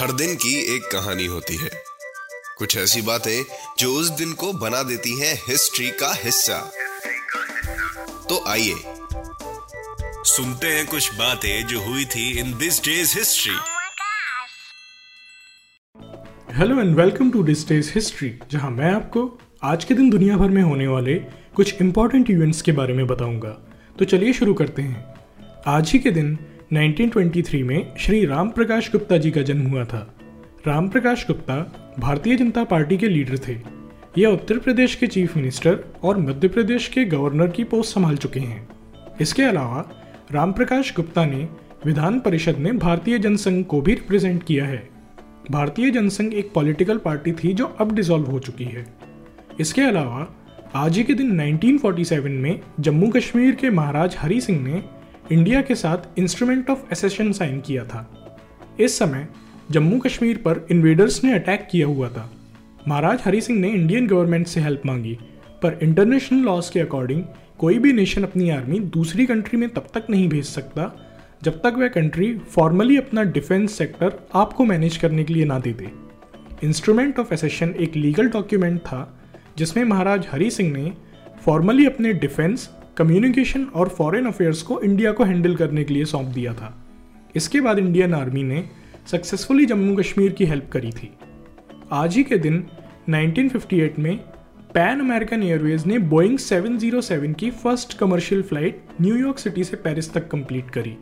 हर दिन की एक कहानी होती है, कुछ ऐसी बातें जो उस दिन को बना देती हैं हिस्ट्री का हिस्सा। तो आइए सुनते हैं कुछ बातें जो हुई थी in this day's history. Hello and welcome to this day's history, जहां मैं आपको आज के दिन दुनिया भर में होने वाले कुछ इंपॉर्टेंट इवेंट्स के बारे में बताऊंगा। तो चलिए शुरू करते हैं। आज ही के दिन 1923 में श्री राम प्रकाश गुप्ता जी का जन्म हुआ था। राम प्रकाश गुप्ता भारतीय जनता पार्टी के लीडर थे। यह उत्तर प्रदेश के चीफ मिनिस्टर और मध्य प्रदेश के गवर्नर की पोस्ट संभाल चुके हैं। इसके अलावा राम प्रकाश गुप्ता ने विधान परिषद में भारतीय जनसंघ को भी रिप्रेजेंट किया है। भारतीय जनसंघ एक पॉलिटिकल पार्टी थी जो अब डिसॉल्व हो चुकी है। इसके अलावा आज ही के दिन 1947 में जम्मू कश्मीर के महाराज हरि सिंह ने इंडिया के साथ इंस्ट्रूमेंट ऑफ एसेशन साइन किया था। इस समय जम्मू कश्मीर पर इन्वेडर्स ने अटैक किया हुआ था। महाराज हरि सिंह ने इंडियन गवर्नमेंट से हेल्प मांगी, पर इंटरनेशनल लॉज के अकॉर्डिंग कोई भी नेशन अपनी आर्मी दूसरी कंट्री में तब तक नहीं भेज सकता जब तक वह कंट्री फॉर्मली अपना डिफेंस सेक्टर आपको मैनेज करने के लिए ना दे दे। इंस्ट्रूमेंट ऑफ एसेशन एक लीगल डॉक्यूमेंट था जिसमें महाराज हरि सिंह ने फॉर्मली अपने डिफेंस, कम्युनिकेशन और फॉरेन अफेयर्स को इंडिया को हैंडल करने के लिए सौंप दिया था। इसके बाद इंडियन आर्मी ने सक्सेसफुली जम्मू कश्मीर की हेल्प करी थी। आज ही के दिन 1958 में पैन अमेरिकन एयरवेज ने बोइंग 707 की first commercial flight New York city से पेरिस तक कंप्लीट करी।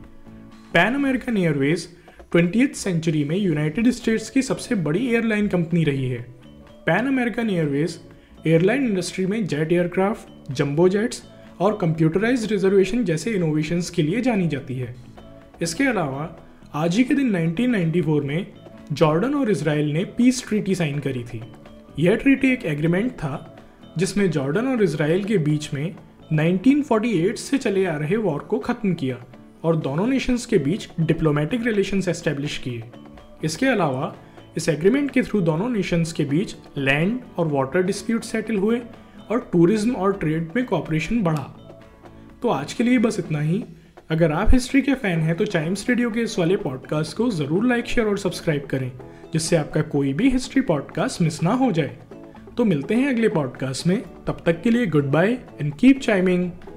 Pan American Airways 20th century में यूनाइटेड स्टेट्स की सबसे बड़ी एयरलाइन कंपनी रही है। Pan American Airways airline industry में जेट एयरक्राफ्ट, जंबो जेट्स और कंप्यूटराइज्ड रिजर्वेशन जैसे इनोवेशंस के लिए जानी जाती है। इसके अलावा आज ही के दिन 1994 में जॉर्डन और इजराइल ने पीस ट्रीटी साइन करी थी। यह ट्रीटी एक एग्रीमेंट था जिसमें जॉर्डन और इजराइल के बीच में 1948 से चले आ रहे वॉर को ख़त्म किया और दोनों नेशंस के बीच डिप्लोमेटिक रिलेशंस एस्टेब्लिश किए। इसके अलावा इस एग्रीमेंट के थ्रू दोनों नेशंस के बीच लैंड और वाटर डिस्प्यूट सेटल हुए और टूरिज्म और ट्रेड में कोऑपरेशन बढ़ा। तो आज के लिए बस इतना ही। अगर आप हिस्ट्री के फैन हैं तो चाइम स्टूडियो के इस वाले पॉडकास्ट को ज़रूर लाइक, शेयर और सब्सक्राइब करें, जिससे आपका कोई भी हिस्ट्री पॉडकास्ट मिस ना हो जाए। तो मिलते हैं अगले पॉडकास्ट में, तब तक के लिए good bye and keep chiming.